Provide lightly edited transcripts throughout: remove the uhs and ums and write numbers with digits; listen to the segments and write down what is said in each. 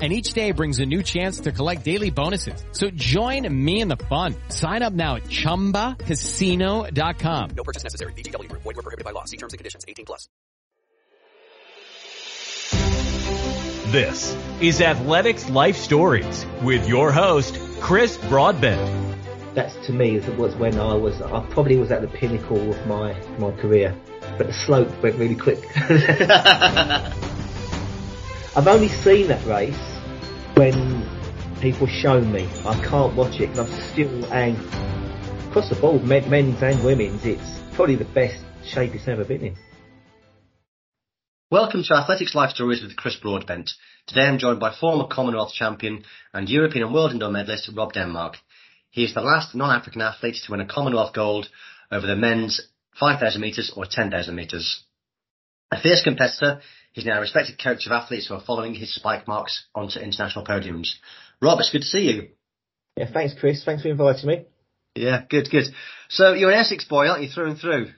And each day brings a new chance to collect daily bonuses. So join me in the fun. Sign up now at ChumbaCasino.com. No purchase necessary. VGW. Void where prohibited by law. See terms and conditions. 18+. This is Athletics Life Stories with your host, Chris Broadbent. That's, to me, was when I probably was at the pinnacle of my career. But the slope went really quick. I've only seen that race when people show me. I can't watch it because I'm still angry. Across the board, men's and women's, it's probably the best shape it's ever been in. Welcome to Athletics Life Stories with Chris Broadbent. Today I'm joined by former Commonwealth champion and European and World Indoor medalist Rob Denmark. He is the last non-African athlete to win a Commonwealth gold over the men's 5,000 metres or 10,000 metres. A fierce competitor, he's now a respected coach of athletes who are following his spike marks onto international podiums. Rob, it's good to see you. Yeah, thanks, Chris. Thanks for inviting me. Yeah, good. So you're an Essex boy, aren't you, through and through?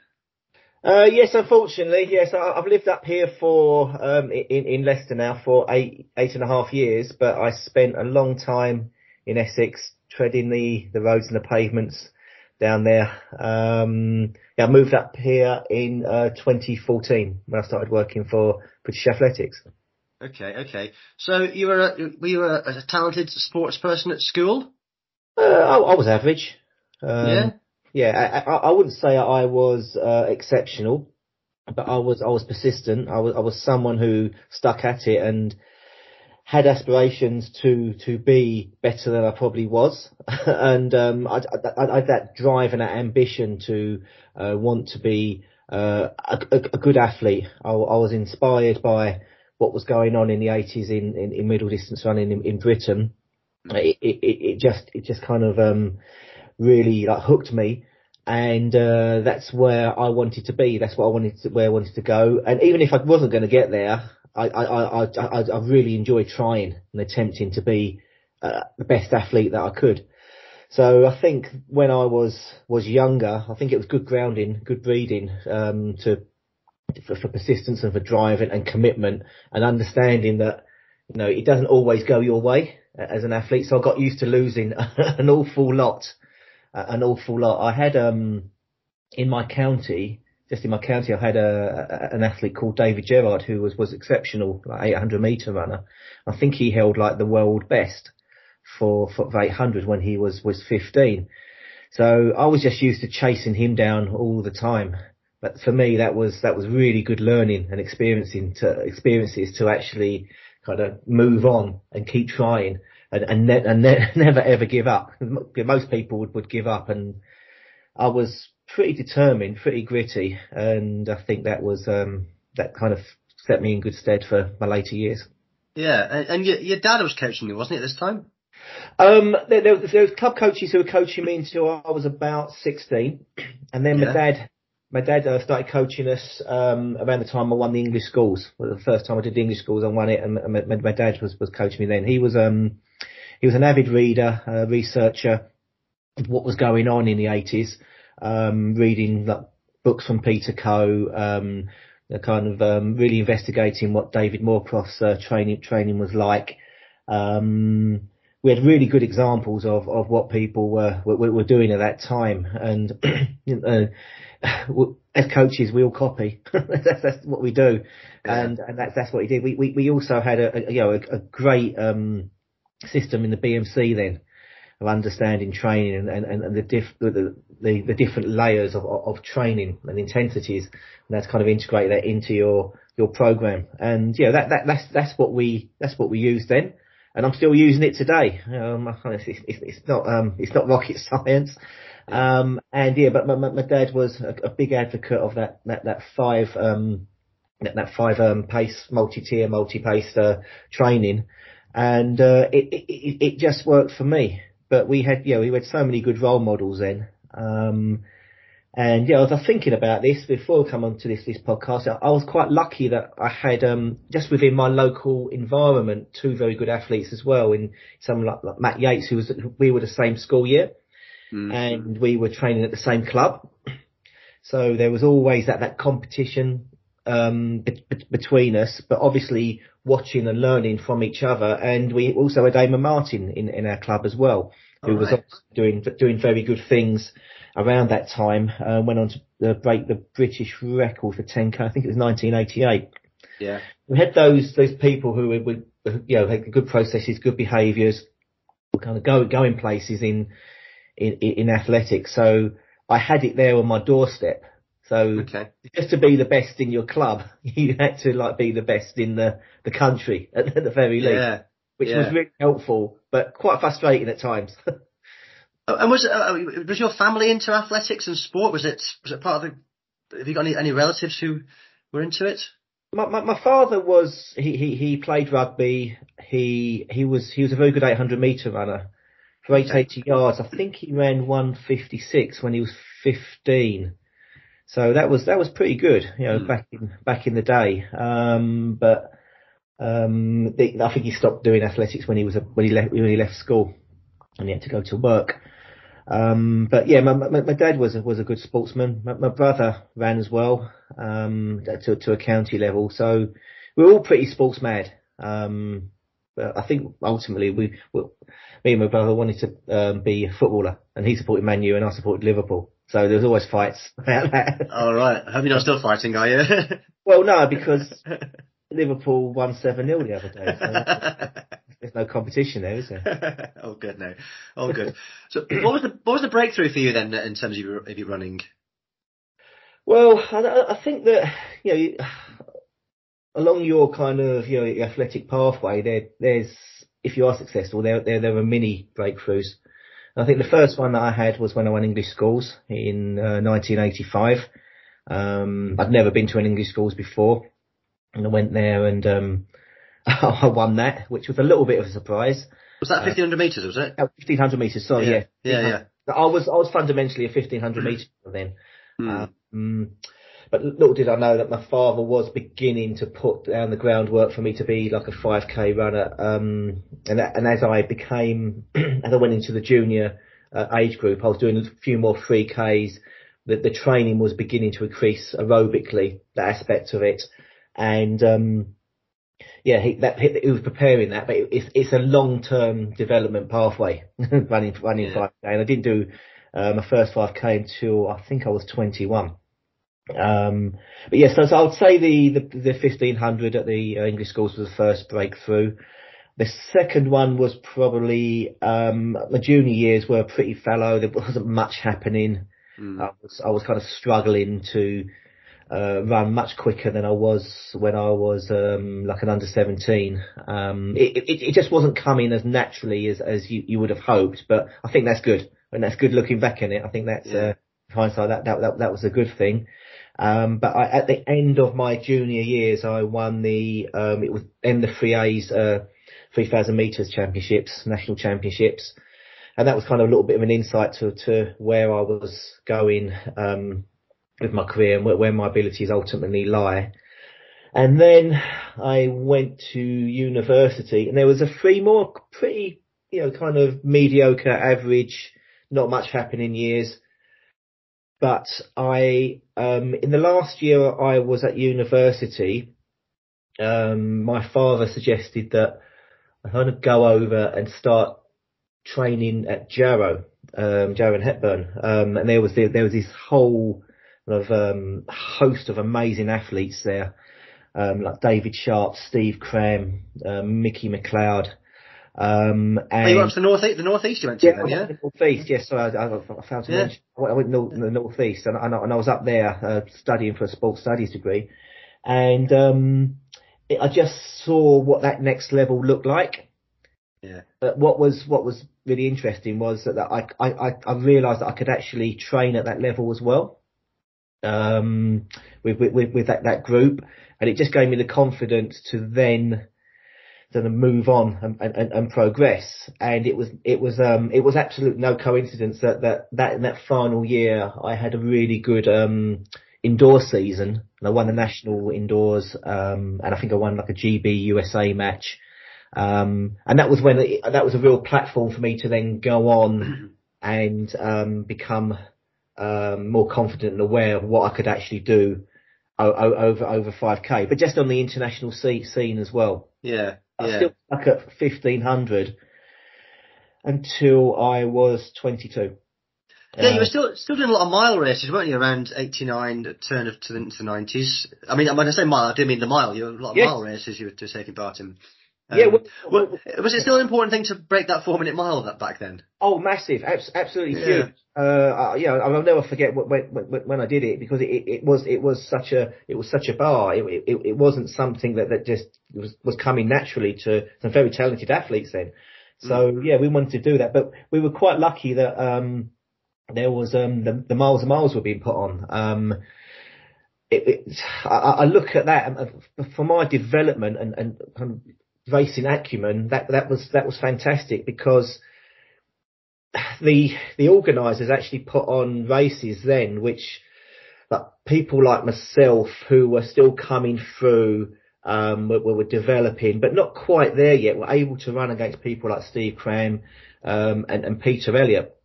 Yes, unfortunately, yes. I've lived up here for in Leicester now for eight and a half years, but I spent a long time in Essex treading the roads and the pavements down there. I moved up here in 2014 when I started working for British Athletics. Okay. So you were a talented sports person at school? I was average. I wouldn't say I was exceptional, but I was persistent. I was someone who stuck at it and had aspirations to be better than I probably was. And I had that drive and that ambition to want to be a good athlete. I was inspired by what was going on in the 80s in middle distance running in Britain. It just kind of really hooked me. And that's where I wanted to be. That's what where I wanted to go. And even if I wasn't going to get there, I really enjoyed trying and attempting to be the best athlete that I could. So I think when I was younger, I think it was good grounding, good breeding, for persistence and for drive and commitment and understanding that, you know, it doesn't always go your way as an athlete. So I got used to losing an awful lot. I had, in my county, I had an athlete called David Gerard who was exceptional, like 800-metre runner. I think he held like the world best for 800 when he was 15. So I was just used to chasing him down all the time. But for me, that was really good learning and experiences to actually kind of move on and keep trying and never ever give up. Most people would give up, and I was pretty determined, pretty gritty, and I think that was that kind of set me in good stead for my later years. Yeah, and your dad was coaching you, wasn't he, at this time? There was club coaches who were coaching me until I was about 16, and then my dad started coaching us around the time I won the English Schools. Well, the first time I did the English Schools, I won it, and my dad was coaching me then. He was an avid reader, researcher of what was going on in the 80s. Reading books from Peter Coe, really investigating what David Moorcroft's training was like. We had really good examples of what people were doing at that time, and as coaches we all copy. that's what we do, and that's what he did. We also had a great system in the BMC then, of understanding training and the different layers of training and intensities, and that's kind of integrate that into your program. And that's what we used then, and I'm still using it today. It's not rocket science. But my dad was a big advocate of that five pace, multi-tier, multi-pace training, and it just worked for me. But we had so many good role models then, And yeah, I was thinking about this before we come onto this podcast. I was quite lucky that I had just within my local environment two very good athletes as well. In someone like Matt Yates, we were the same school year, and we were training at the same club. So there was always that competition between us, but obviously watching and learning from each other. And we also had Eamonn Martin in our club as well, who was doing very good things around that time. Went on to break the British record for 10K. I think it was 1988. Yeah. We had those people who would, you know, had good processes, good behaviours, kind of going places in athletics. So I had it there on my doorstep. So just to be the best in your club, you had to be the best in the country at the very least, which was really helpful, but quite frustrating at times. And was your family into athletics and sport? Was it part of the? Have you got any relatives who were into it? My father was. He played rugby. He was a very good 800-meter runner for 880 yards. I think he ran 156 when he was 15. So that was pretty good, you know, back in the day. I think he stopped doing athletics when he left school, and he had to go to work. But yeah, my dad was a good sportsman. My brother ran as well, to a county level. So we were all pretty sports mad. But I think ultimately me and my brother wanted to be a footballer, and he supported Man U and I supported Liverpool. So there was always fights about that. All right. Hope you're not still fighting, are you? Well, no, because Liverpool won 7-0 the other day. So there's no competition there, is there? Oh, good, no. Oh, good. So what was the breakthrough for you then in terms of your running? Well, I think that, you know, along your kind of, you know, athletic pathway, there's, if you are successful, there are mini breakthroughs. I think the first one that I had was when I won English Schools in 1985. I'd never been to an English Schools before, and I went there and I won that, which was a little bit of a surprise. Was that 1,500 metres, was it? 1,500 metres, sorry, yeah. I was fundamentally a 1,500 metre then. But little did I know that my father was beginning to put down the groundwork for me to be like a 5K runner. And as I went into the junior age group, I was doing a few more 3Ks. The training was beginning to increase aerobically, that aspect of it. And he was preparing that, but it's a long-term development pathway, running 5K. And I didn't do my first 5K until I think I was 21. But yes, so I would say the 1,500 at the English Schools was the first breakthrough. The second one was probably my junior years were pretty fallow. There wasn't much happening. I was kind of struggling to run much quicker than I was when I was like an under 17. It just wasn't coming as naturally as you would have hoped, but I think that's good, and that's good looking back in it. I think that's hindsight, that was a good thing. But at the end of my junior years, I won the 3A's 3,000 metres championships, national championships, and that was kind of a little bit of an insight to where I was going with my career and where my abilities ultimately lie. And then I went to university, and there was a three more pretty, you know, kind of mediocre, average, not much happening years. But I, in the last year I was at university, my father suggested that I kind of go over and start training at Jarrow and Hepburn. And there was this whole kind of, host of amazing athletes there, like David Sharp, Steve Cram, Mickey McLeod. And you went to the northeast. You went to then, yeah? The northeast. Yes, sorry, I failed to mention. I went to the northeast, and I was up there studying for a sports studies degree, and I just saw what that next level looked like. Yeah. But what was really interesting was that I realised that I could actually train at that level as well, with that group, and it just gave me the confidence to then sort of move on and progress. And it was absolute no coincidence that in that final year I had a really good indoor season, and I won the national indoors, and I think I won like a GB USA match. And that was when that was a real platform for me to then go on and become more confident and aware of what I could actually do over 5K, but just on the international scene as well. Yeah. I was still stuck at 1,500 until I was 22. Yeah, you were still doing a lot of mile races, weren't you? Around 89, at turn of to the 90s. I mean, when I say mile, I do mean the mile. You had a lot of mile races you were taking part in. Yeah. Was it still an important thing to break that 4-minute mile back then? Oh, massive! Absolutely huge. I'll never forget when I did it, because it was such a bar. It wasn't something that just was coming naturally to some very talented athletes then. So we wanted to do that, but we were quite lucky that there was the miles and miles were being put on. I look at that, and for my development and racing acumen, that was fantastic, because the organisers actually put on races then which, like, people like myself who were still coming through, were developing but not quite there yet, were able to run against people like Steve Cram and Peter Elliott.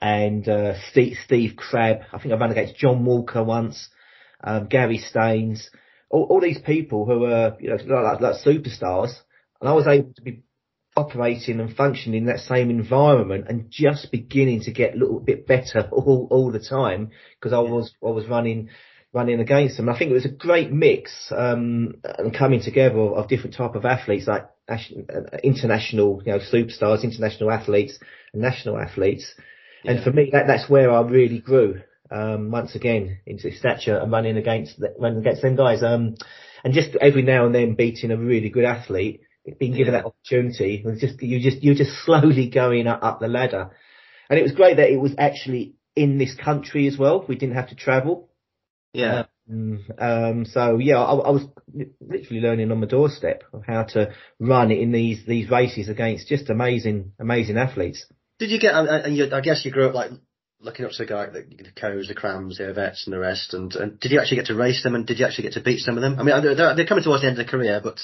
And Steve Crabb. I think I ran against John Walker once, Gary Staines, all these people who were, like superstars, and I was able to be operating and functioning in that same environment and just beginning to get a little bit better all the time, because I was running against them. And I think it was a great mix and coming together of different type of athletes, like international, superstars, international athletes, and national athletes. And for me, that's where I really grew. Once again, into stature and running against them guys. And just every now and then beating a really good athlete, being given that opportunity, and you're just slowly going up the ladder. And it was great that it was actually in this country as well. We didn't have to travel. Yeah. I was literally learning on my doorstep of how to run in these races against just amazing athletes. Did you get? I guess you grew up like looking up to the guy, the Coes, the Crams, the Ovets and the rest, and did you actually get to race them, and did you actually get to beat some of them? I mean, they're coming towards the end of their career, but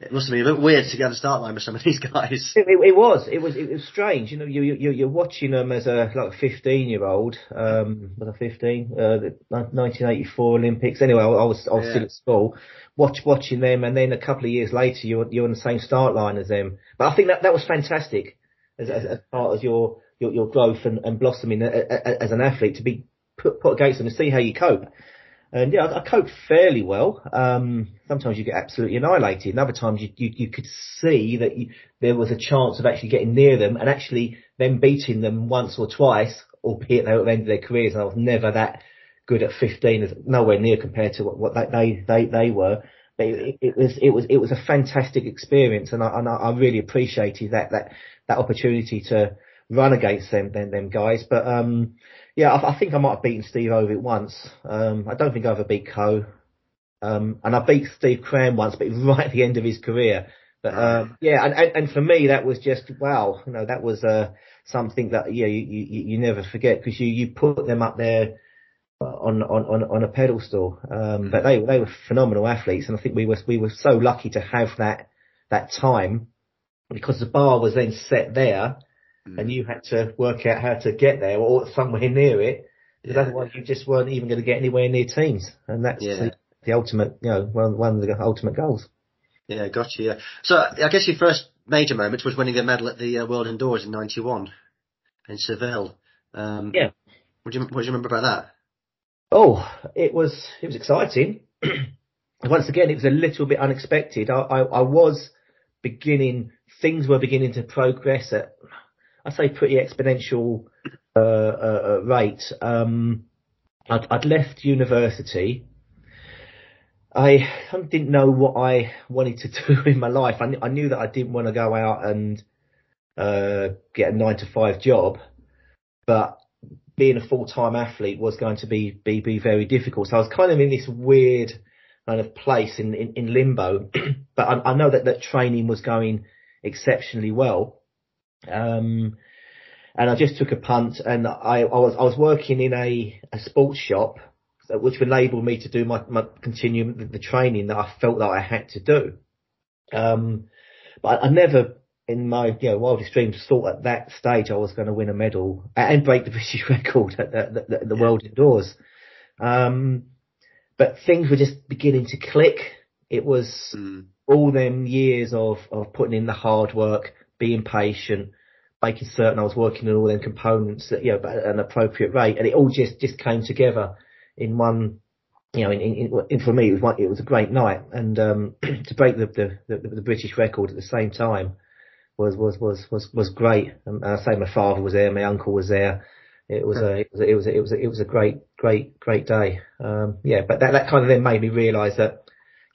it must have been a bit weird to get on the start line with some of these guys. It was strange. You're watching them as a 15-year-old. Was I 15? The 1984 Olympics. Anyway, I was still at school, watching them, and then a couple of years later, you're on the same start line as them. But I think that was fantastic as part of your growth and blossoming as an athlete, to be put against them and see how you cope. And I coped fairly well. Sometimes you get absolutely annihilated, and other times you could see that there was a chance of actually getting near them and actually then beating them once or twice, albeit they were at the end of their careers. And I was never that good at 15, nowhere near compared to what they were. But it was a fantastic experience, and I really appreciated that opportunity to run against them guys. But I think I might have beaten Steve Ovitt once. I don't think I ever beat Coe. And I beat Steve Cram once, but right at the end of his career. But and for me that was just wow. That was something that you never forget, because you put them up there on a pedestal. But they were phenomenal athletes, and I think we were so lucky to have that time, because the bar was then set there. And you had to work out how to get there or somewhere near it, because otherwise you just weren't even going to get anywhere near teams, and that's the ultimate, one of the ultimate goals. Yeah, gotcha. Yeah. So I guess your first major moment was winning a medal at the World Indoors in '91 in Seville. What do you remember about that? Oh, it was exciting. Once again, it was a little bit unexpected. Things were beginning to progress at, I'd say, pretty exponential rate. I'd left university. I didn't know what I wanted to do in my life. I knew that I didn't want to go out and get a 9-to-5 job, but being a full-time athlete was going to be very difficult. So I was kind of in this weird, kind of place in limbo. But I know that training was going exceptionally well. And I just took a punt, and I was working in a sports shop, which would enable me to do my continue the training that I felt that I had to do. But I never in my wildest dreams thought at that stage I was going to win a medal and break the British record at the World Indoors. But things were just beginning to click. It was all them years of putting in the hard work, being patient, making certain I was working on all them components that, at an appropriate rate. And it all just came together in one, for me, it was a great night. And, to break the British record at the same time was great. And I say my father was there, my uncle was there. It was a great day. But that kind of then made me realize that,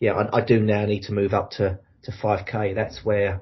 I do now need to move up to 5K. That's where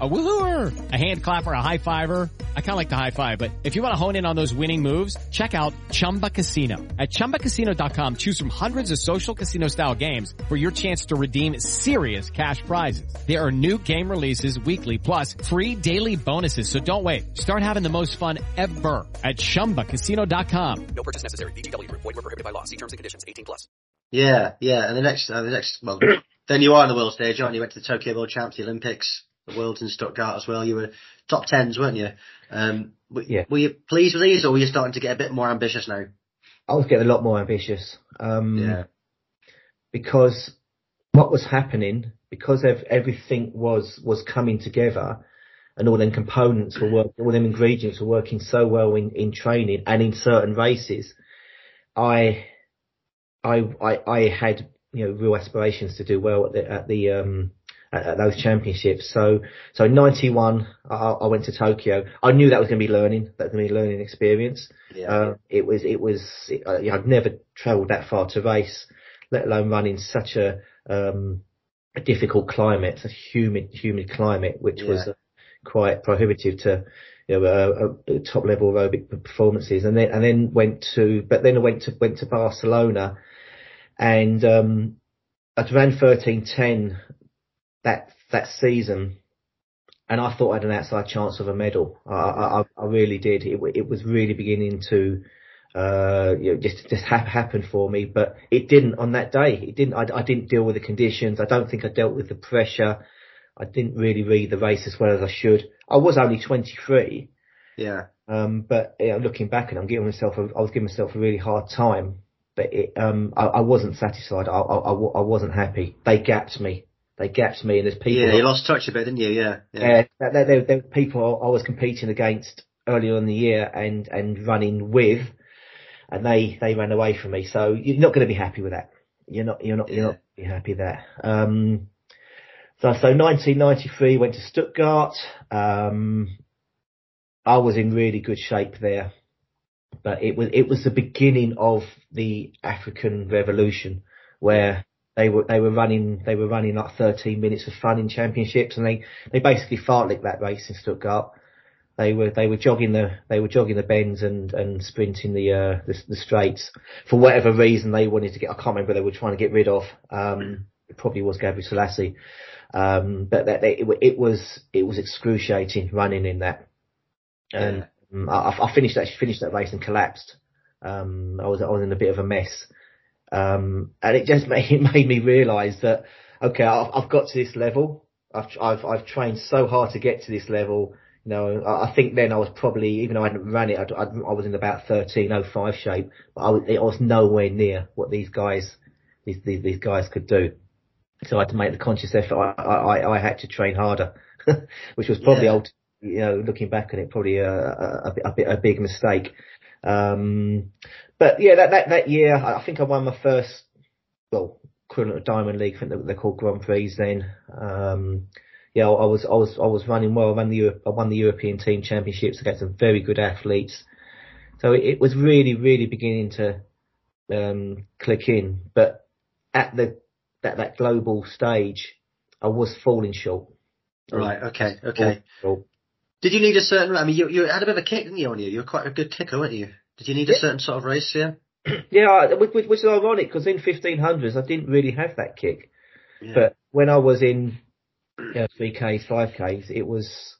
a woo-hooer, a hand clapper, a high-fiver? I kind of like the high-five, but if you want to hone in on those winning moves, check out Chumba Casino. At ChumbaCasino.com, choose from hundreds of social casino-style games for your chance to redeem serious cash prizes. There are new game releases weekly, plus free daily bonuses, so don't wait. Start having the most fun ever at ChumbaCasino.com. No purchase necessary. VGW. Void where prohibited by law. See terms and conditions. 18+. Yeah, and the next well, then you are on the world stage, aren't you? You went to the Tokyo World Champs, the Olympics, the Worlds in Stuttgart as well. You were top tens, weren't you? Were you pleased with these, or were you starting to get a bit more ambitious now? I was getting a lot more ambitious. Because what was happening, because everything was coming together, and all them components were working, all them ingredients were working so well in training and in certain races, I had real aspirations to do well at those championships. So 91, I went to Tokyo. I knew that was going to be learning. That was going to be a learning experience. Yeah. I'd never travelled that far to race, let alone run in such a difficult climate, a humid climate, which was quite prohibitive to top level aerobic performances. Then I went to Barcelona. And I ran 13:10 that season, and I thought I had an outside chance of a medal. I really did. It was really beginning to happen for me, but it didn't on that day. It didn't. I didn't deal with the conditions. I don't think I dealt with the pressure. I didn't really read the race as well as I should. I was only 23. Yeah. But looking back, and I was giving myself a really hard time. But I wasn't satisfied. I wasn't happy. They gapped me, and there's people. Yeah, you lost touch a bit, didn't you? Yeah. There were people I was competing against earlier in the year and running with, and they ran away from me. So you're not going to be happy with that. You're not be happy there. So 1993 went to Stuttgart. I was in really good shape there. But it was the beginning of the African Revolution, where they were running like 13 minutes of fun in championships, and they basically fartlek that race in Stuttgart. They were jogging the bends and sprinting the straights for whatever reason they wanted to get. I can't remember, they were trying to get rid of. It probably was Gabriel Selassie, but it was excruciating running in that. And I finished that race and collapsed. I was in a bit of a mess, and it just made me realise that okay, I've got to this level. I've trained so hard to get to this level. I think then I was probably, even though I hadn't run it, I was in about 13:05 shape, but I was nowhere near what these guys could do. So I had to make the conscious effort. I had to train harder. which was probably looking back on it, probably a big mistake. But yeah, that year, I think I won my first, equivalent of Diamond League, I think they're called Grand Prix then. I was running well. I won the European team championships against some very good athletes. So it was really, really beginning to click in. But at that global stage, I was falling short. Right. Okay. Did you need a certain? I mean, you had a bit of a kick, didn't you? On you, you were quite a good kicker, weren't you? Did you need a certain sort of race here? Yeah, which is ironic because in 1500s I didn't really have that kick, but when I was in 3Ks, 5Ks, it was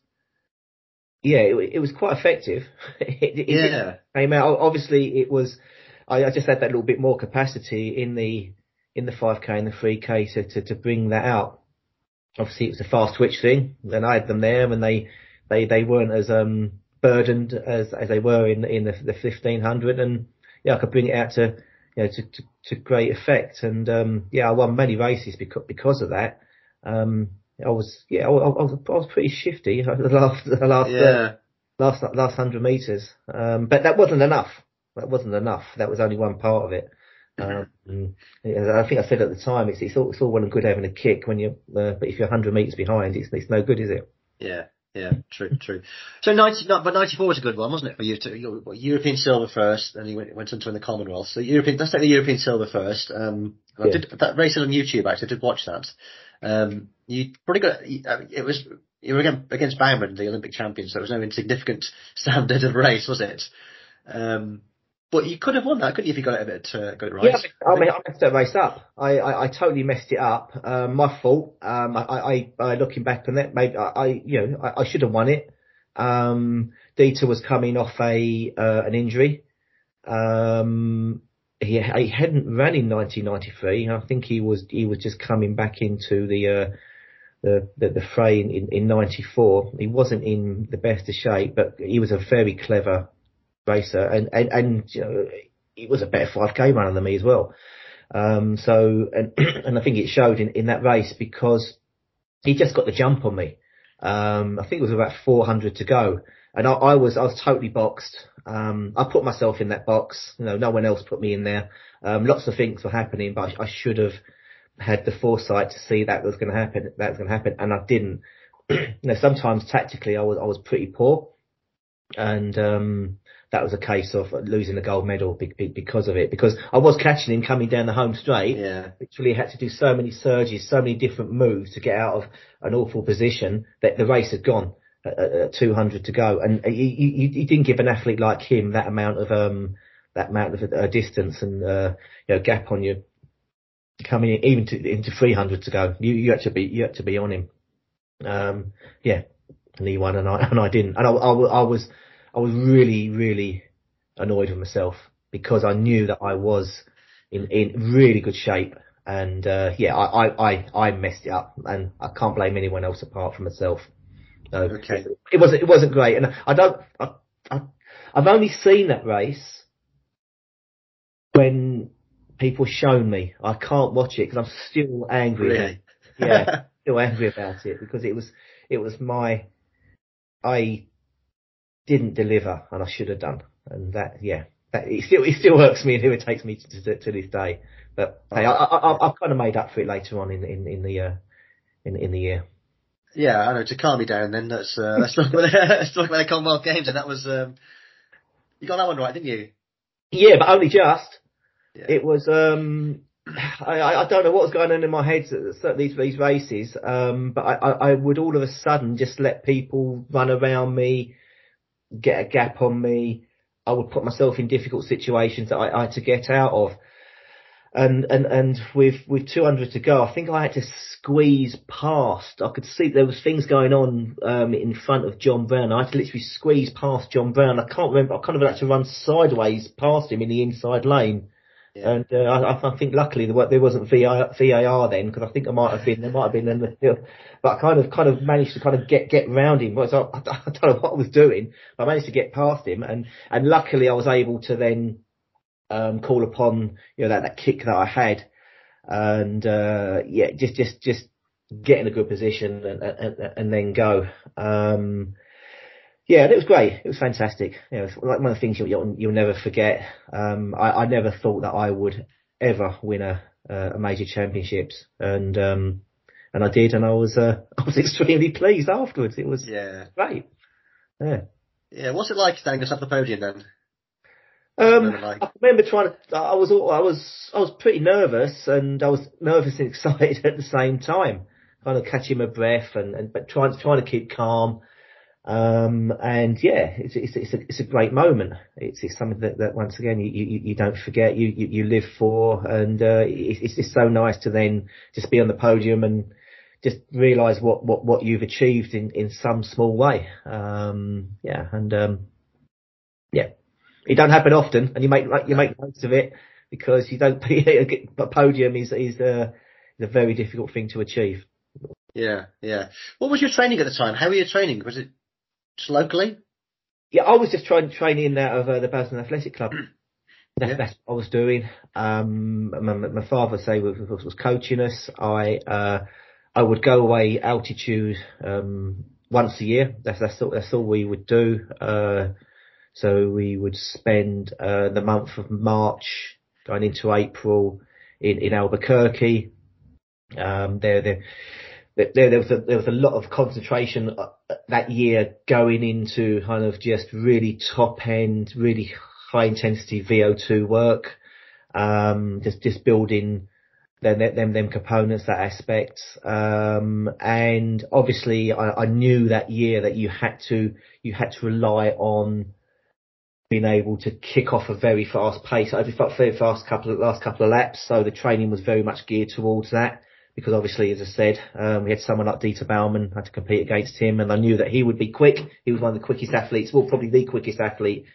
it was quite effective. It came out. Obviously, it was. I just had that little bit more capacity in the 5K and the 3K to bring that out. Obviously, it was a fast twitch thing, and I had them there, and they weren't as burdened as they were in the 1500, and I could bring it out to great effect, and I won many races because of that. I was pretty shifty the last 100 meters, but that wasn't enough. That was only one part of it. I think I said at the time, it's all well and good having a kick when you, but if you're 100 meters behind, it's no good, is it? Yeah, true. So 94 was a good one, wasn't it? For you, European silver first, and you went on to win the Commonwealth. So let's take the European silver first. I did that race on YouTube actually. I did watch that. You probably you were against Baumann, the Olympic champion, so it was no insignificant standard of race, was it? But you could have won that, couldn't you, if you got it right? Yeah, I messed that race up. I totally messed it up. My fault. I looking back on that, maybe I should have won it. Dieter was coming off an injury. He hadn't run in 1993. I think he was just coming back into the fray in 94. He wasn't in the best of shape, but he was a very clever racer, and it was a better 5K runner than me as well. So I think it showed in that race because he just got the jump on me. I think it was about 400 to go, and I was totally boxed. I put myself in that box. No one else put me in there. Lots of things were happening, but I should have had the foresight to see that was going to happen. And I didn't. Sometimes tactically I was pretty poor, and that was a case of losing the gold medal because of it, because I was catching him coming down the home straight. Yeah. Literally had to do so many surges, so many different moves to get out of an awful position that the race had gone at 200 to go. And you didn't give an athlete like him that amount of a distance and gap on you coming in, even into 300 to go. You had to be on him. And he won, and I didn't. And I was really, really annoyed with myself because I knew that I was in really good shape, and I messed it up, and I can't blame anyone else apart from myself. Okay. It wasn't great, and I've only seen that race when people shown me. I can't watch it because I'm still angry. Really? Still angry about it because it was my. I didn't deliver, and I should have done, and it still irks me and irritates me to this day. But hey, I've kind of made up for it later on in the year. Yeah, I know. To calm me down, then let's talk about the Commonwealth Games, and that was you got that one right, didn't you? Yeah, but only just. Yeah. It was I don't know what was going on in my head at these races, but I would all of a sudden just let people run around me, get a gap on me. I would put myself in difficult situations that I had to get out of. And with 200 to go, I think I had to squeeze past. I could see there was things going on, in front of John Brown. I had to literally squeeze past John Brown. I can't remember. I kind of had to run sideways past him in the inside lane. Yeah. And I think luckily there wasn't VAR then, because I think there might have been in the field, but I kind of managed to get round him. So I don't know what I was doing, but I managed to get past him, and luckily I was able to then call upon that kick that I had, and just get in a good position and then go. Yeah, it was great. It was fantastic. You know, it's like one of the things you'll never forget. I never thought that I would ever win a major championships, and I did, and I was extremely pleased afterwards. It was great. Yeah. What's it like standing atop the podium then? I remember trying to. I was pretty nervous, and I was nervous and excited at the same time, kind of catching my breath but trying to keep calm. It's a great moment. It's something that once again you don't forget. You live for, and it's just so nice to then just be on the podium and just realise what you've achieved in some small way. It don't happen often, and you make notes of it, because you don't. A podium is a very difficult thing to achieve. Yeah. What was your training at the time? How were you training? Was it just locally? Yeah, I was just training out of the Basel Athletic Club. That's what I was doing. My father was coaching us. I would go away altitude once a year. That's all we would do. So we would spend the month of March going into April in Albuquerque. There was a lot of concentration that year going into kind of just really top end, really high intensity VO2 work. Just building them components, that aspect. And obviously I knew that year that you had to rely on being able to kick off a very fast pace. I felt very fast last couple of laps. So the training was very much geared towards that. Because obviously, as I said, we had someone like Dieter Baumann, had to compete against him, and I knew that he would be quick. He was one of the quickest athletes, well, probably the quickest athlete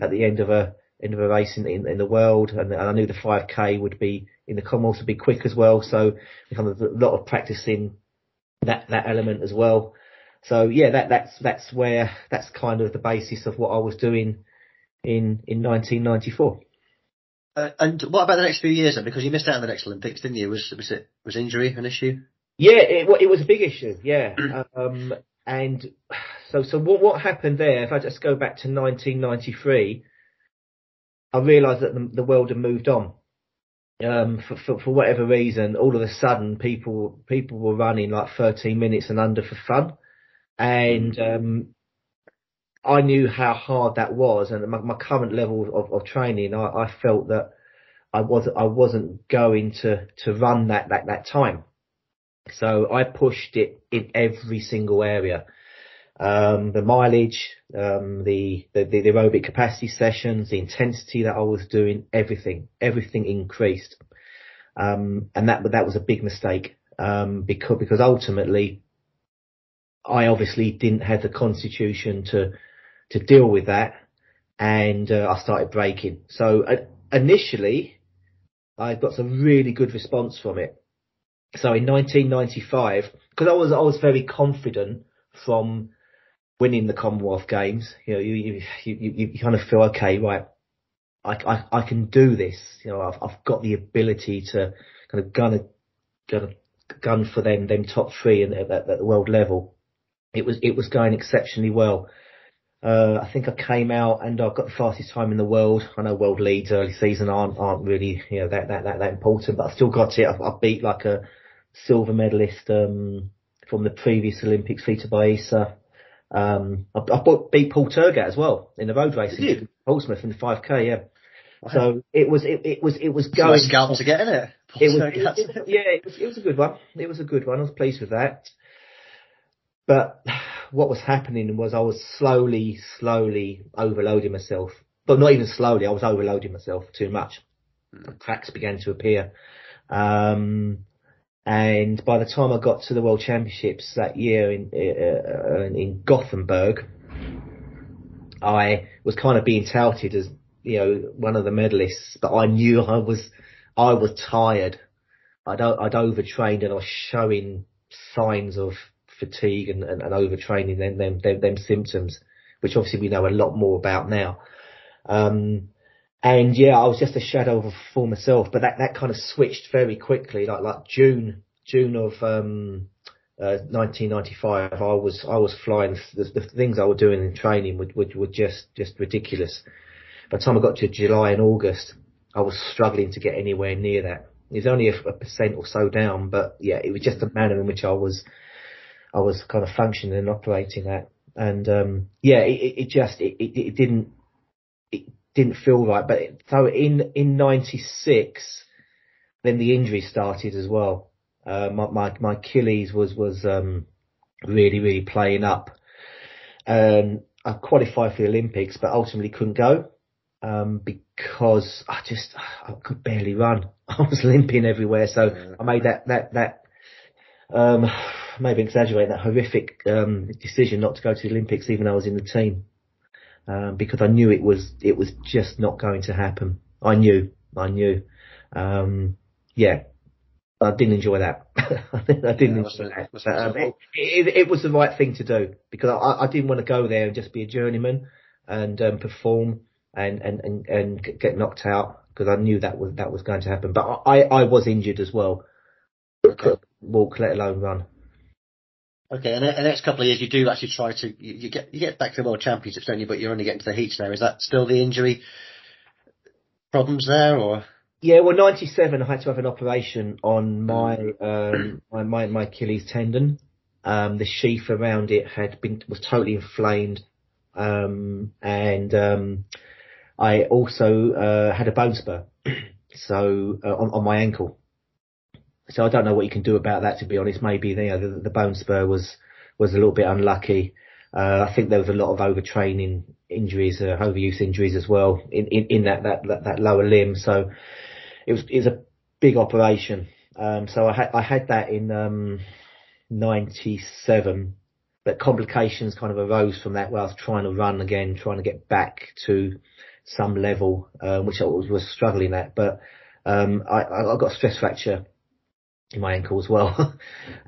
at the end of a race in the world. And I knew the 5K would be in the Commonwealth would be quick as well. So we kind of a lot of practicing that element as well. So yeah, that's kind of the basis of what I was doing in 1994. And what about the next few years then? Because you missed out on the next Olympics, didn't you? Was injury an issue? Yeah, it was a big issue. Yeah, and so what happened there? If I just go back to 1993, I realised that the world had moved on. For whatever reason, all of a sudden, people were running like 13 minutes and under for fun, and I knew how hard that was, and my current level of training, I felt that I wasn't going to run that time. So I pushed it in every single area. The mileage, the aerobic capacity sessions, the intensity that I was doing, everything increased. And that was a big mistake, because ultimately I obviously didn't have the constitution to deal with that, and I started breaking. So initially, I got some really good response from it. So in 1995, because I was very confident from winning the Commonwealth Games. You know, you kind of feel, okay, right, I can do this. You know, I've got the ability to kind of gun for them top three at the world level. It was going exceptionally well. I think I came out and I got the fastest time in the world. I know world leads early season aren't really, you know, that important, but I still got it. I beat like a silver medalist from the previous Olympics, Peter Coe. I beat Paul Tergat as well in the road racing. Did you? Portsmouth in the 5K, yeah. Wow. So it was going. It's a scalp to get in it. It was a good one. It was a good one. I was pleased with that. But what was happening was I was slowly overloading myself. But not even slowly, I was overloading myself too much. Cracks began to appear. And by the time I got to the World Championships that year in Gothenburg, I was kind of being touted as, you know, one of the medalists. But I knew I was tired. I'd overtrained, and I was showing signs of fatigue and overtraining, them symptoms, which obviously we know a lot more about now. And yeah, I was just a shadow of a former myself, but that kind of switched very quickly, like June of 1995, I was flying. The things I was doing in training were just ridiculous. By the time I got to July and August, I was struggling to get anywhere near that. It was only a percent or so down, but yeah, it was just the manner in which I was kind of functioning and operating at. And it didn't feel right. But so in '96, then the injury started as well. My Achilles was really playing up. I qualified for the Olympics, but ultimately couldn't go because I could barely run. I was limping everywhere, so I made that maybe exaggerating, that horrific decision not to go to the Olympics, even though I was in the team, because I knew it was just not going to happen. I knew. Yeah. I didn't enjoy that. It was the right thing to do, because I didn't want to go there and just be a journeyman and perform and get knocked out, because I knew that was going to happen. But I was injured as well. Okay. Walk, let alone run. Okay, and the next couple of years you do actually try to you get back to the World Championships, don't you? But you're only getting to the heats now. Is that still the injury problems there, or? Yeah, well, 97, I had to have an operation on my Achilles tendon. The sheath around it was totally inflamed. I also, had a bone spur. So, on my ankle. So I don't know what you can do about that, to be honest. Maybe, the bone spur was a little bit unlucky. I think there was a lot of overtraining injuries, overuse injuries as well in that lower limb. So it was a big operation. So I had that in 97, but complications kind of arose from that, where I was trying to run again, trying to get back to some level, which I was struggling at. But I got a stress fracture in my ankle as well,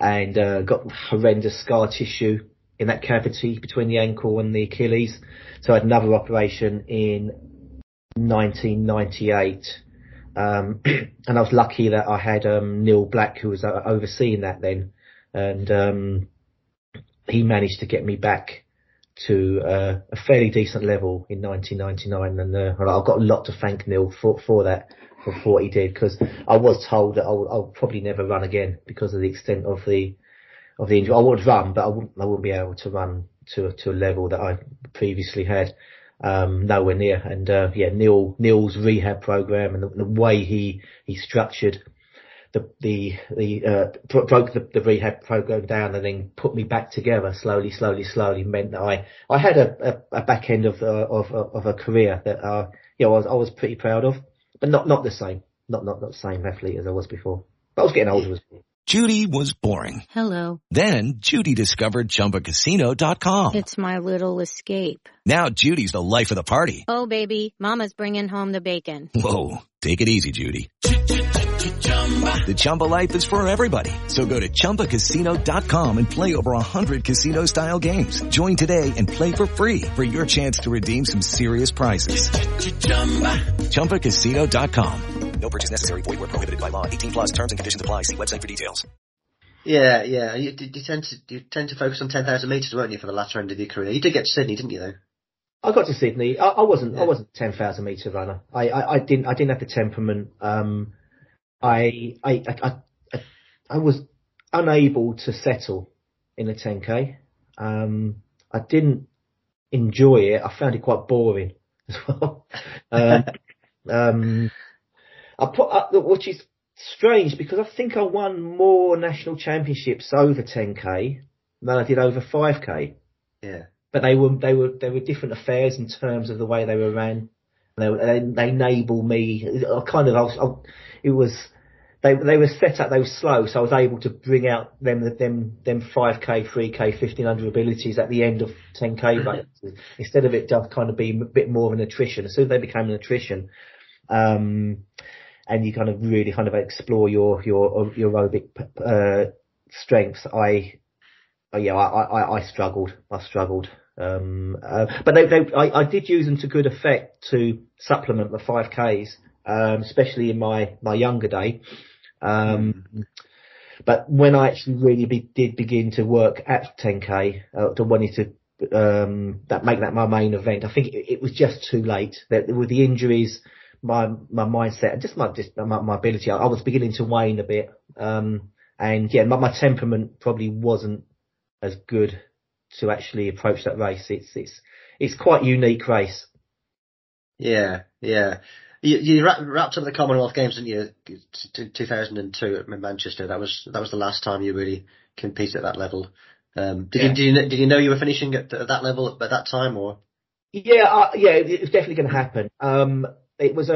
and got horrendous scar tissue in that cavity between the ankle and the Achilles. So I had another operation in 1998. And I was lucky that I had Neil Black, who was overseeing that then. And he managed to get me back to a fairly decent level in 1999. And I've got a lot to thank Neil for that, for what he did, because I was told that I'll probably never run again because of the extent of the injury. I would run, but I wouldn't be able to run to a level that I previously had, nowhere near. And Neil's rehab program and the way he structured broke the rehab program down and then put me back together slowly meant that I had a back end of a career that I was pretty proud of, but not the same, not the same athlete as I was before. But I was getting older as well. Judy was boring. Hello. Then Judy discovered ChumbaCasino.com. It's my little escape. Now Judy's the life of the party. Oh, baby, mama's bringing home the bacon. Whoa, take it easy, Judy. The Chumba life is for everybody. So go to ChumbaCasino.com and play over 100 casino-style games. Join today and play for free for your chance to redeem some serious prizes. ChumbaCasino.com. No purchase necessary. Void where prohibited by law. 18 plus terms and conditions apply. See website for details. Yeah. You tend to focus on 10,000 metres, weren't you, for the latter end of your career? You did get to Sydney, didn't you, though? I got to Sydney. I wasn't a 10,000 metre runner. I didn't have the temperament. I was unable to settle in a 10K. I didn't enjoy it. I found it quite boring as well. Which is strange, because I think I won more national championships over 10K than I did over 5K. Yeah. But they were different affairs in terms of the way they were ran. They enabled me. They were set up. They were slow, so I was able to bring out them 5K, 3K, 1500 abilities at the end of 10K races, instead of it kind of being a bit more of an attrition. As soon as they became an attrition, and you kind of really kind of explore your aerobic strengths. I struggled. But I did use them to good effect to supplement the 5Ks, especially in my younger day. But when I actually really did begin to work at 10K, I wanted to make that my main event, I think it was just too late. That with the injuries, my mindset, and just my ability, I was beginning to wane a bit. And yeah, my temperament probably wasn't as good to actually approach that race. It's quite a unique race. Yeah, yeah. You wrapped up the Commonwealth Games, didn't you? 2002 in Manchester. That was the last time you really competed at that level. Did you know you were finishing at that level at that time, or? Yeah, it was definitely going to happen. It was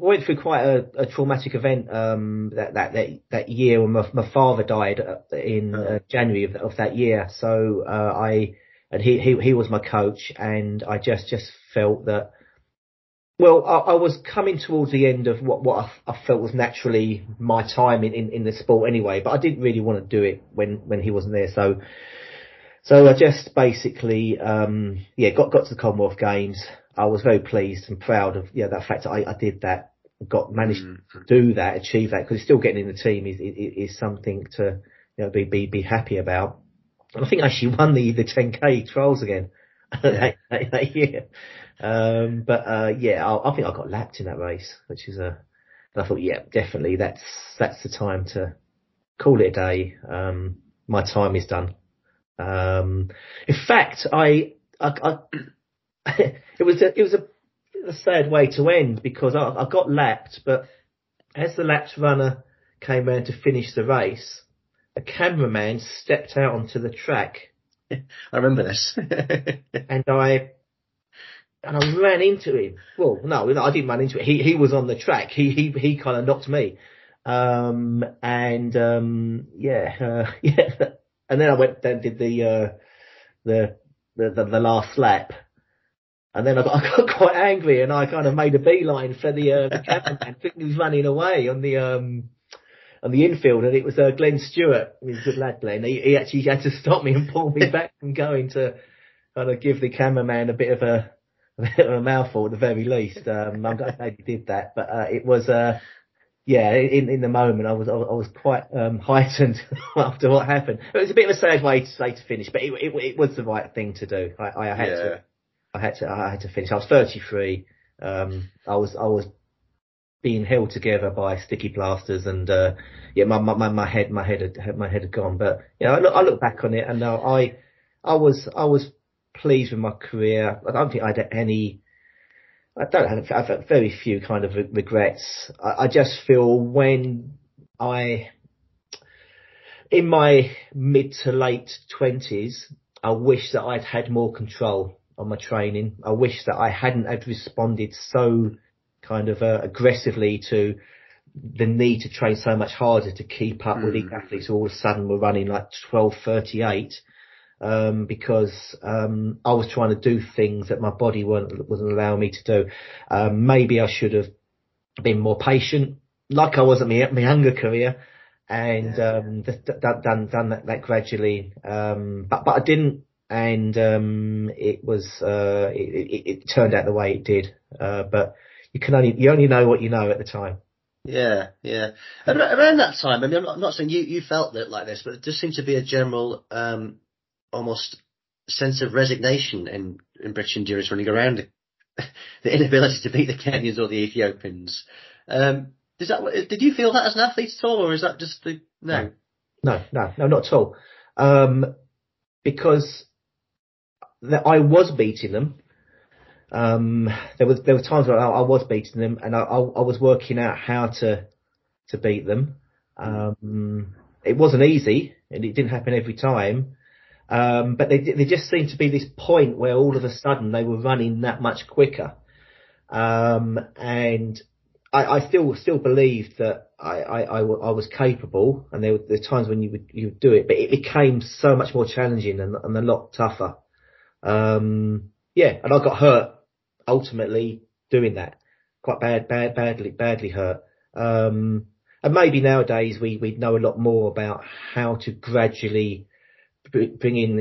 went through quite a traumatic event that year when my father died in January of that year. So he was my coach, and I just felt that. Well, I was coming towards the end of what I felt was naturally my time in the sport anyway, but I didn't really want to do it when he wasn't there. So I just basically, got to the Commonwealth Games. I was very pleased and proud of, that fact that I did that, managed to do that, achieve that, because still getting in the team is something to, be happy about. And I think I actually won the 10K trials again. that year. I think I got lapped in that race, which is I thought, definitely that's the time to call it a day. My time is done. In fact, I it was a sad way to end, because I got lapped, but as the lapped runner came around to finish the race, a cameraman stepped out onto the track. I remember this. and I ran into him. Well, no, I didn't run into it. He was on the track. He kind of knocked me. And then I went and did the last lap. And then I got quite angry, and I kind of made a beeline for the cameraman. I think he was running away on the infield, and it was Glenn Stewart. He was a good lad, Glenn. He actually had to stop me and pull me back from going to kind of give the cameraman a bit of a mouthful at the very least. I'm glad he did that, but it was in the moment I was quite heightened after what happened. It was a bit of a sad way to say to finish, but it was the right thing to do. I had to finish. I was 33. I was being held together by sticky plasters, and my head had gone. But I look back on it, and I was pleased with my career. I don't think I had any. I've had very few kind of regrets. I just feel when in my mid to late 20s, I wish that I'd had more control on my training. I wish that I hadn't responded so kind of aggressively to the need to train so much harder to keep up with these athletes who all of a sudden were running like 12:38, because I was trying to do things that my body wasn't allowing me to do. Maybe I should have been more patient, like I was at my younger career, and done that gradually. But I didn't, and it was it turned out the way it did. But You only know what you know at the time. Yeah, yeah. Around that time, I mean, I'm not saying you felt it like this, but it just seemed to be a general, almost sense of resignation in British endurance running around the inability to beat the Kenyans or the Ethiopians. Did you feel that as an athlete at all, or is that just the no? No, not at all. Because I was beating them. There were times where I was beating them, and I was working out how to beat them. It wasn't easy, and it didn't happen every time. But they just seemed to be this point where all of a sudden they were running that much quicker. And I still believed that I was capable, and there were times when you would do it, but it became so much more challenging and a lot tougher. And I got hurt ultimately doing that, quite badly hurt. And maybe nowadays we know a lot more about how to gradually bring in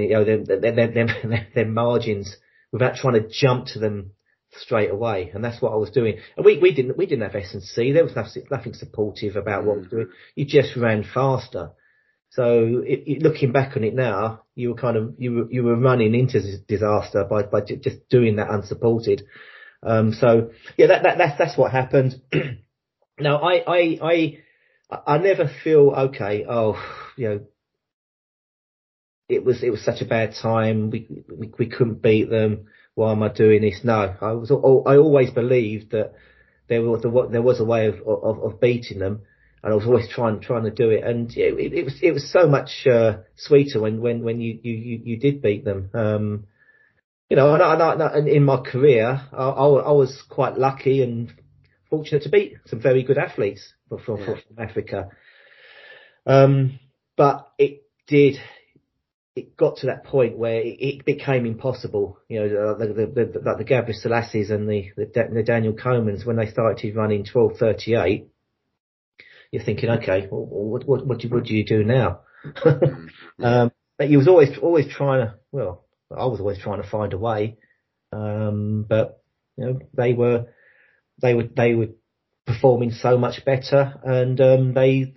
their margins without trying to jump to them straight away. And that's what I was doing. And we didn't have S&C. There was nothing supportive about what we were doing. You just ran faster. So looking back on it now, you were kind of, you were running into disaster by just doing that unsupported. So yeah, that's what happened. Now I never feel okay. Oh, you know, it was such a bad time. We couldn't beat them. Why am I doing this? No, I always believed that there was a way of beating them. And I was always trying to do it, and it was so much sweeter when you did beat them. You know, and in my career, I was quite lucky and fortunate to beat some very good athletes from Africa. But it got to that point where it became impossible. You know, the Gabriel Selassies and the Daniel Comans, when they started running 12:38. You're thinking, okay, well, what do you do now? But you was always trying to. Well, I was always trying to find a way. But you know, they were performing so much better, and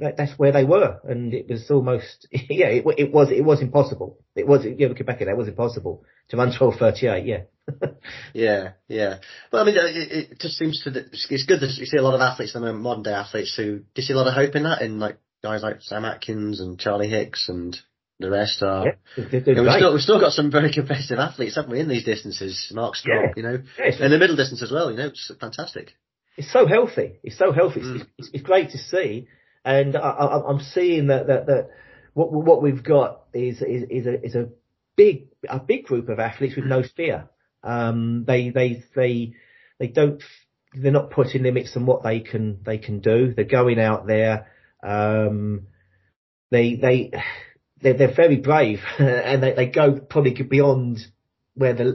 that's where they were, and it was almost it was impossible. It was, looking back at that, it was impossible to run 12:38. Yeah. yeah. Well, I mean, it just seems to. It's good that you see a lot of athletes, and modern day athletes who do you see a lot of hope in that, in like guys like Sam Atkins and Charlie Hicks and the rest are. Yeah, we've still got some very competitive athletes, haven't we, in these distances? Mark Strong, yeah. You know, yeah, and the middle distance as well. You know, it's fantastic. It's so healthy. It's so healthy. It's great to see, and I'm seeing that what we've got is a big group of athletes with no fear. They don't. They're not putting limits on what they can do. They're going out there. They're very brave, and they go probably beyond where they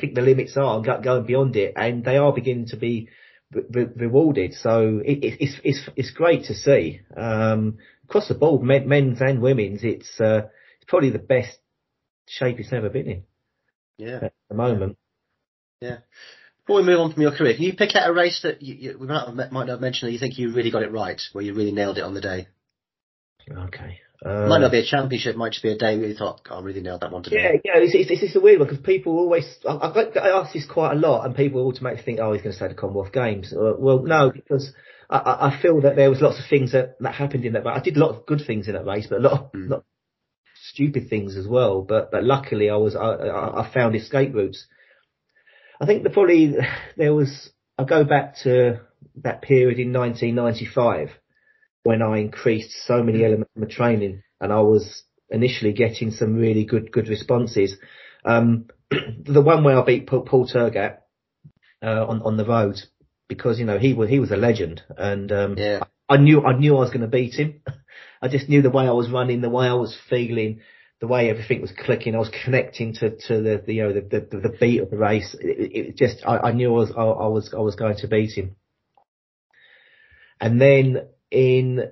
think the limits are, and going beyond it, and they are beginning to be rewarded. So it's great to see. Across the board, men's and women's, it's probably the best shape it's ever been in. Yeah. At the moment. Yeah. Before we move on from your career, can you pick out a race that we might not have mentioned that you think you really got it right, where you really nailed it on the day? Okay. Might not be a championship, might just be a day where you thought, I really nailed that one today. Yeah, it's a weird one, because people always, I ask this quite a lot, and people automatically think, oh, he's going to say the Commonwealth Games. Well, no, because I feel that there was lots of things that happened in that race. I did a lot of good things in that race, but a lot of not stupid things as well. But luckily, I found escape routes. I think I go back to that period in 1995. When I increased so many elements of my training, and I was initially getting some really good responses. The one where I beat Paul Tergat on the road, because you know he was a legend, and I knew I was going to beat him. I just knew the way I was running, the way I was feeling, the way everything was clicking. I was connecting to the beat of the race. It just I knew I was going to beat him, and then. In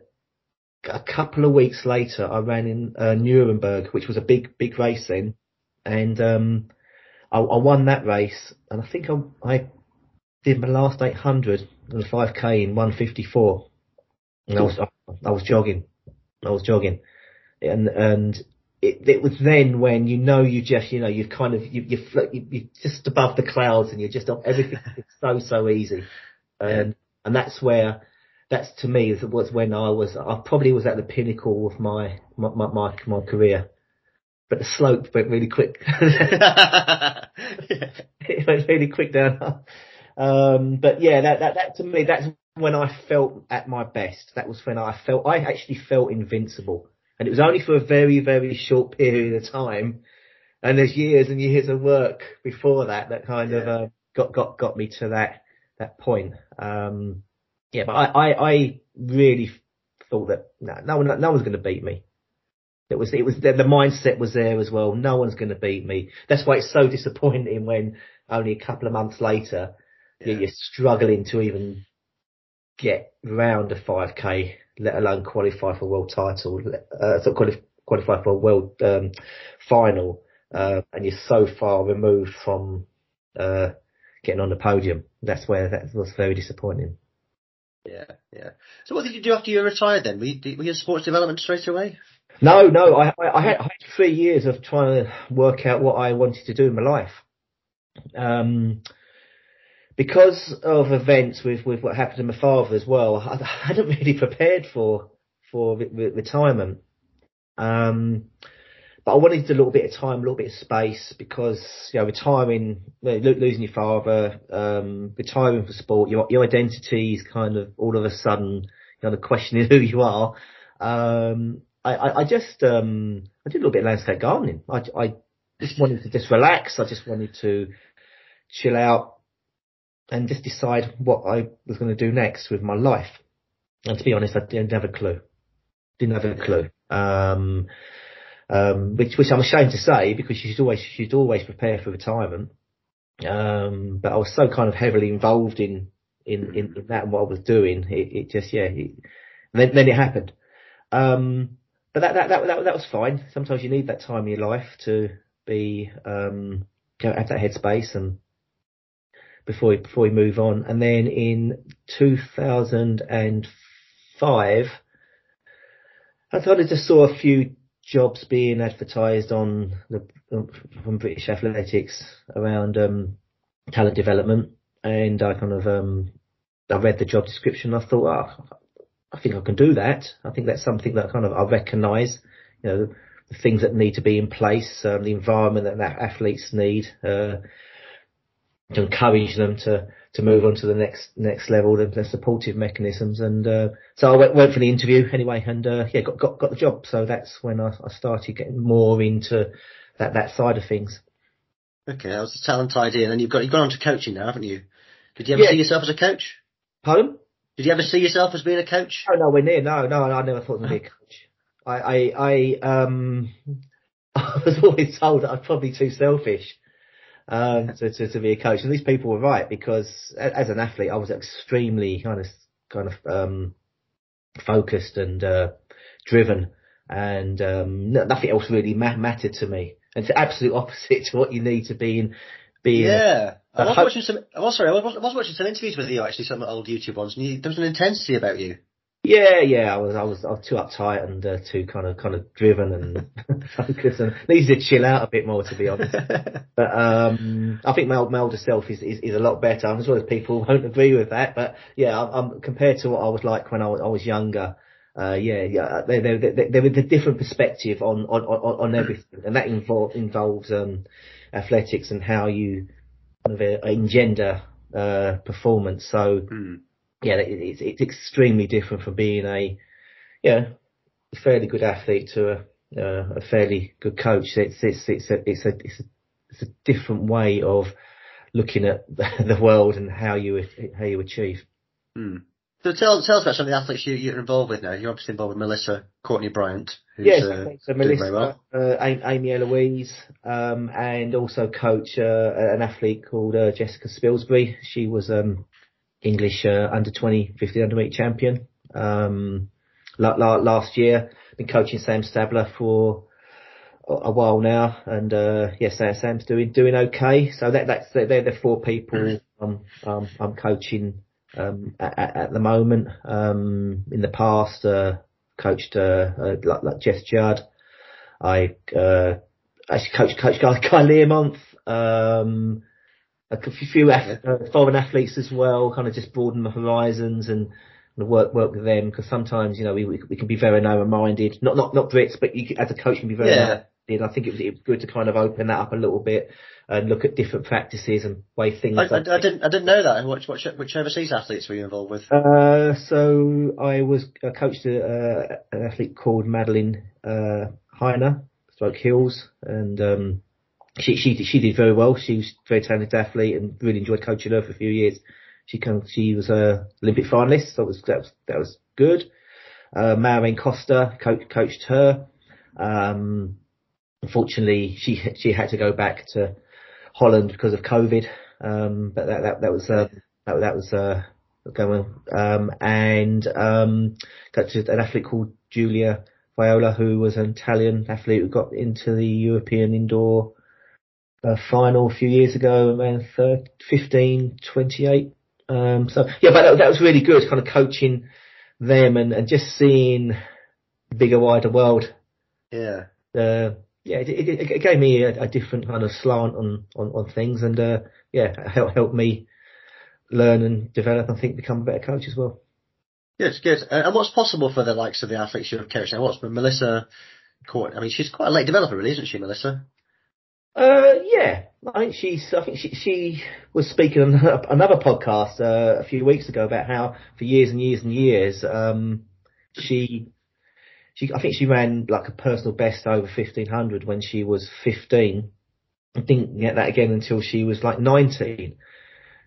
a couple of weeks later, I ran in Nuremberg, which was a big race then, and I won that race. And I think I did my last 800 and 5K in 1:54. And I was jogging, and it was then when you're just above the clouds, and you're just everything is so easy, and that's where. That's to me was when I probably was at the pinnacle of my career, but the slope went really quick. It went really quick down. But yeah, that to me, that's when I felt at my best. That was when I actually felt invincible, and it was only for a very, very short period of time. And there's years and years of work before that kind of got me to that point. Yeah, but I really thought that no one's going to beat me. It was the mindset was there as well. No one's going to beat me. That's why it's so disappointing when only a couple of months later you're struggling to even get round a 5K, let alone qualify for a world title, so qualify for a world final, and you're so far removed from getting on the podium. That's where that was very disappointing. Yeah. So what did you do after you retired then? Were you in sports development straight away? No. I had 3 years of trying to work out what I wanted to do in my life. Because of events with what happened to my father as well, I hadn't really prepared for retirement. But I wanted a little bit of time, a little bit of space, because, you know, retiring, losing your father, retiring for sport, your identity is kind of all of a sudden, you know, the question is who you are. I did a little bit of landscape gardening. I just wanted to just relax. I just wanted to chill out and just decide what I was going to do next with my life. And to be honest, I didn't have a clue. Which I'm ashamed to say, because you should always prepare for retirement. But I was so kind of heavily involved in that and what I was doing. Then it happened. But that was fine. Sometimes you need that time in your life to be, have that headspace and before we move on. And then in 2005, I kind of just saw a few jobs being advertised from British Athletics around talent development, and I kind of I read the job description. And I thought, I think I can do that. I think that's something that I recognise. You know, the things that need to be in place, the environment that athletes need to encourage them to move on to the next level, the supportive mechanisms. And so I went for the interview anyway, and got the job. So that's when I started getting more into that side of things. Okay, that was a talent idea. And then you've gone on to coaching now, haven't you? Did you ever see yourself as a coach? Pardon? Did you ever see yourself as being a coach? Oh, nowhere near. No, I never thought I'd be a coach. I was always told that I was probably too selfish to be a coach, and these people were right, because as an athlete I was extremely kind of focused and driven, and nothing else really mattered to me. And it's the absolute opposite to what you need to be in. I was watching some interviews with you, actually, some old YouTube ones, and there was an intensity about you. Yeah, I was too uptight and too kind of driven and focused, and needed to chill out a bit more, to be honest. But I think my older self is a lot better. I'm sure people won't agree with that, but yeah, I'm compared to what I was like when I was younger. There was a different perspective on everything, and that involves athletics and how you kind of engender performance. So. Mm. Yeah, it's extremely different from being a fairly good athlete to a fairly good coach. It's a different way of looking at the world and how you achieve. Mm. So tell us about some of the athletes you're involved with now. You're obviously involved with Melissa Courtney-Bryant, who's Melissa, very well. Amy Eloise, and also coach an athlete called Jessica Spilsbury. She was English under 20, 15 underweight champion last year. Been coaching Sam Stabler for a while now, and Sam's doing okay. So they're the four people I'm coaching at the moment. In the past, coached like Jess Judd. I actually coached Guy Learmonth. A few foreign athletes as well, kind of just broaden my horizons and work with them, because sometimes, you know, we can be very narrow-minded, not Brits, but you, as a coach, can be very narrow-minded. I think it was good to kind of open that up a little bit and look at different practices and way things. I didn't know that. And which overseas athletes were you involved with? So I coached an athlete called Madeline Heiner, Stoke Hills, and She did very well. She was a very talented athlete, and really enjoyed coaching her for a few years. She was a Olympic finalist, so that was good. Marianne Costa coached her. Unfortunately, she had to go back to Holland because of COVID. But that was going on. And coached an athlete called Giulia Viola, who was an Italian athlete who got into the European Indoor final a few years ago, around 15, 28. But that was really good, kind of coaching them and just seeing the bigger, wider world Yeah. It gave me a different kind of slant on things, and it helped me learn and develop, and I think become a better coach as well. Good. And what's possible for the likes of the athletes you've coached now? But Melissa Court, I mean, she's quite a late developer, really, isn't she, Melissa? I think she was speaking on another podcast a few weeks ago about how for years and years and years she ran like a personal best over 1500 when she was 15. I didn't get that again until she was like 19.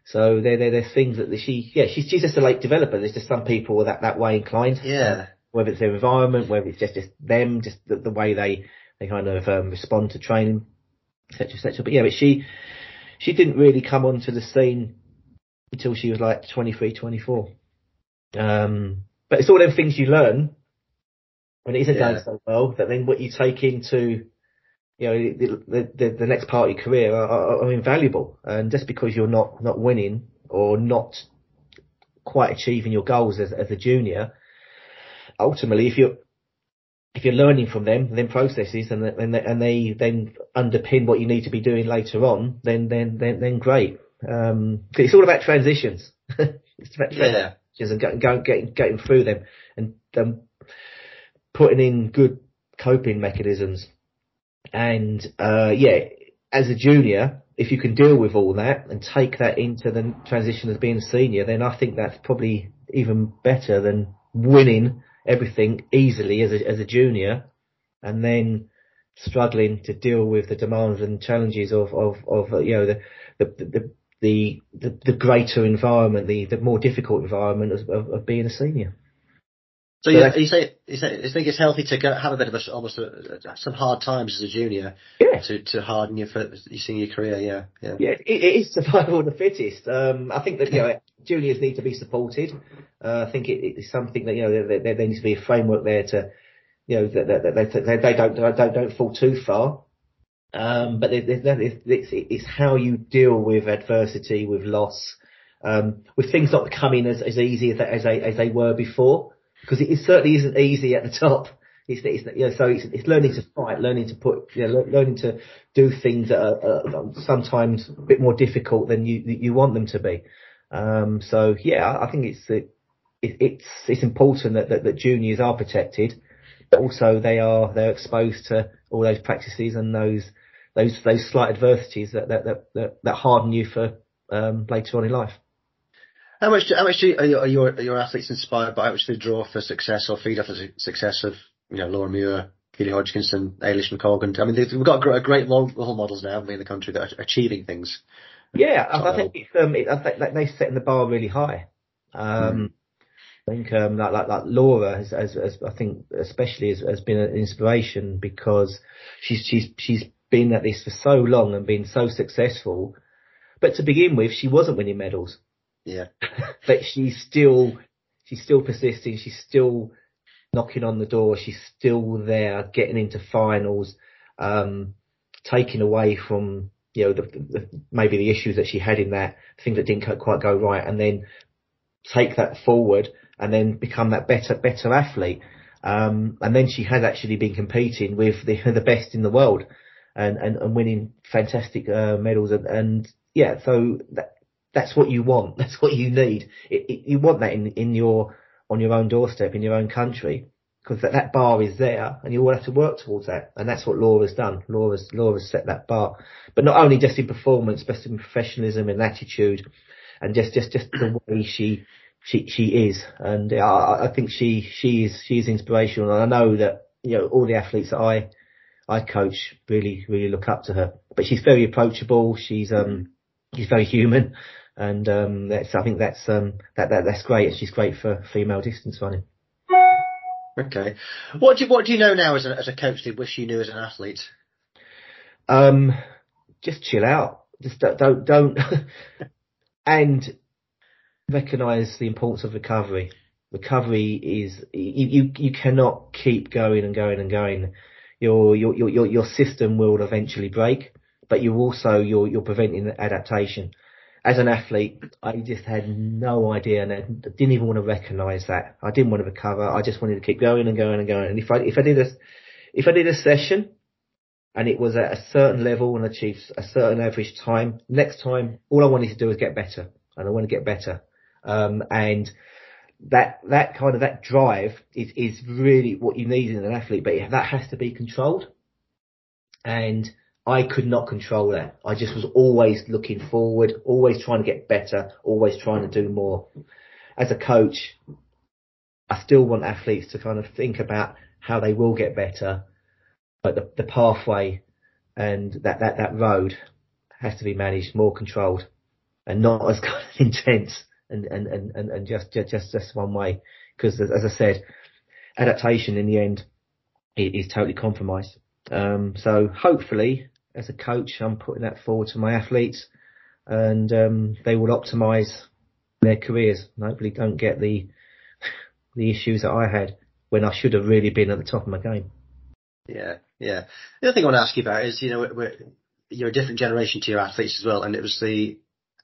So there's things that she's just a late developer. There's just some people that way inclined. Yeah. Whether it's their environment, whether it's just them, just the way they kind of respond to training, etc., etc. But she didn't really come onto the scene until she was like 23, 24. But it's all them things you learn when it isn't going so well, that then what you take into, the next part of your career are invaluable. And just because you're not winning or not quite achieving your goals as a junior, ultimately, if you're learning from them, then processes, and they then underpin what you need to be doing later on, then great. It's all about transitions. It's about transitions and getting through them and putting in good coping mechanisms. And as a junior, if you can deal with all that and take that into the transition as being a senior, then I think that's probably even better than winning everything easily as a junior and then struggling to deal with the demands and challenges of the greater environment, the more difficult environment of being a senior. So you think it's healthy to go, have a bit of some hard times as a junior to harden your senior career, It is survival of the fittest. I think that juniors need to be supported. I think it is something that there needs to be a framework there to that they don't fall too far. But it's how you deal with adversity, with loss, with things not becoming as easy as they were before. Because it certainly isn't easy at the top. So it's learning to fight, learning to put, learning to do things that are sometimes a bit more difficult than you want them to be. I think it's important that juniors are protected, but also they're exposed to all those practices and those slight adversities that harden you for later on in life. How much are your athletes inspired by? How much do they draw for success or feed off the success of Laura Muir, Katie Hodgkinson, Ailish McCorgan? I mean, we've got a great role models now in the country that are achieving things. Yeah, I think they're setting the bar really high. I think like Laura has I think especially has been an inspiration because she's been at this for so long and been so successful. But to begin with, she wasn't winning medals. Yeah. But she's still persisting, she's still knocking on the door, she's still there, getting into finals, taking away from, maybe the issues that she had in that, things that didn't quite go right, and then take that forward and then become that better athlete. And then she has actually been competing with the best in the world and winning fantastic medals That's what you want. That's what you need. You want that on your own doorstep, in your own country, because that bar is there, and you all have to work towards that. And that's what Laura's done. Laura's set that bar, but not only just in performance, but in professionalism and attitude, and just the way she is. And I think she is inspirational. And I know that all the athletes that I coach really look up to her. But she's very approachable. She's very human. And I think that's great. And she's great for female distance running. Okay, what do you know now as a coach that you wish you knew as an athlete? Just chill out. Just don't and recognise the importance of recovery. Recovery is you cannot keep going and going and going. Your system will eventually break. But you're preventing adaptation. As an athlete, I just had no idea, and I didn't even want to recognise that. I didn't want to recover. I just wanted to keep going and going and going. And if I did this, if I did a session and it was at a certain level and achieved a certain average time, next time all I wanted to do was get better, and I want to get better. And that kind of that drive is really what you need in an athlete, but that has to be controlled. And I could not control that. I just was always looking forward, always trying to get better, always trying to do more. As a coach, I still want athletes to kind of think about how they will get better, but the pathway and that road has to be managed more controlled and not as kind of intense and just one way. Because as I said, adaptation in the end is totally compromised. So hopefully as a coach, I'm putting that forward to my athletes, and they will optimise their careers and hopefully don't get the issues that I had when I should have really been at the top of my game. Yeah. The other thing I want to ask you about is, you're a different generation to your athletes as well, and it was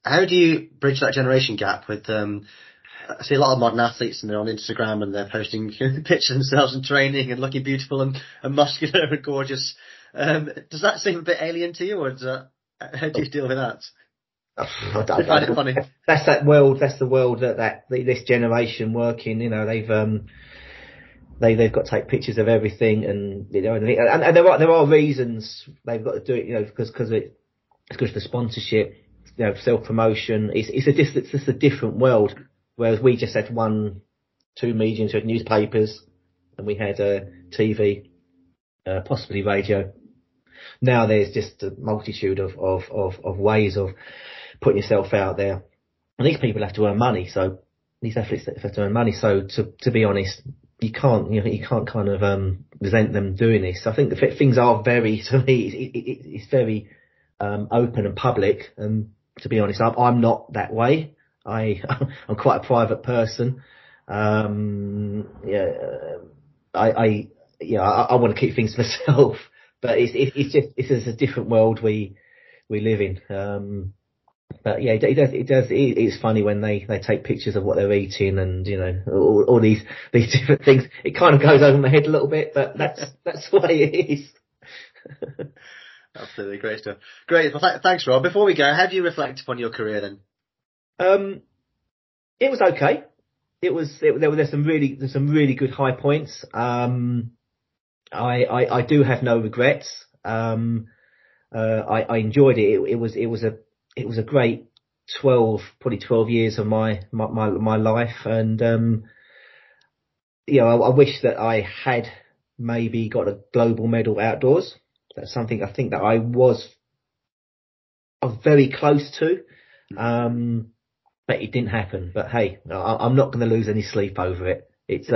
how do you bridge that generation gap with, I see a lot of modern athletes and they're on Instagram and they're posting pictures of themselves and training and looking beautiful and muscular and gorgeous. Does that seem a bit alien to you, or how do you deal with that? I find it funny. That's the world that this generation working, they've got to take pictures of everything, and and there are reasons they've got to do it, because it's good for sponsorship, self promotion. It's just a different world. Whereas we just had 1-2 mediums. We had newspapers and we had TV, possibly radio. Now there's just a multitude of ways of putting yourself out there. And these people have to earn money. So these athletes have to earn money. So to be honest, you can't kind of resent them doing this. I think the things are very, to me, it's very open and public. And to be honest, I'm not that way. I'm quite a private person. I want to keep things to myself, but it's just a different world we live in. But yeah, it's funny when they take pictures of what they're eating and, all these different things. It kind of goes over my head a little bit, but that's what it is. Absolutely. Great stuff. Great. Well, thanks, Rob. Before we go, how do you reflect upon your career then? It was okay. There's some really good high points. I do have no regrets. I enjoyed it. It was a great 12 years of my life. And, I wish that I had maybe got a global medal outdoors. That's something I think that I was very close to. But it didn't happen. But hey, I'm not going to lose any sleep over it. It's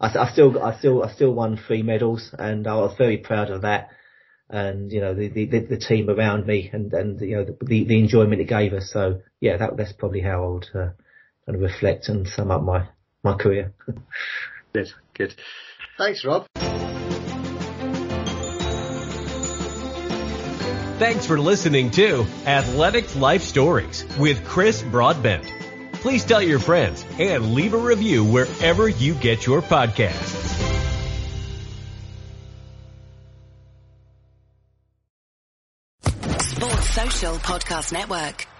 I still won 3 medals, and I was very proud of that. And the team around me, and the enjoyment it gave us. So yeah, that's probably how I would kind of reflect and sum up my career. Good. Thanks, Rob. Thanks for listening to Athletics Life Stories with Chris Broadbent. Please tell your friends and leave a review wherever you get your podcasts. Sports Social Podcast Network.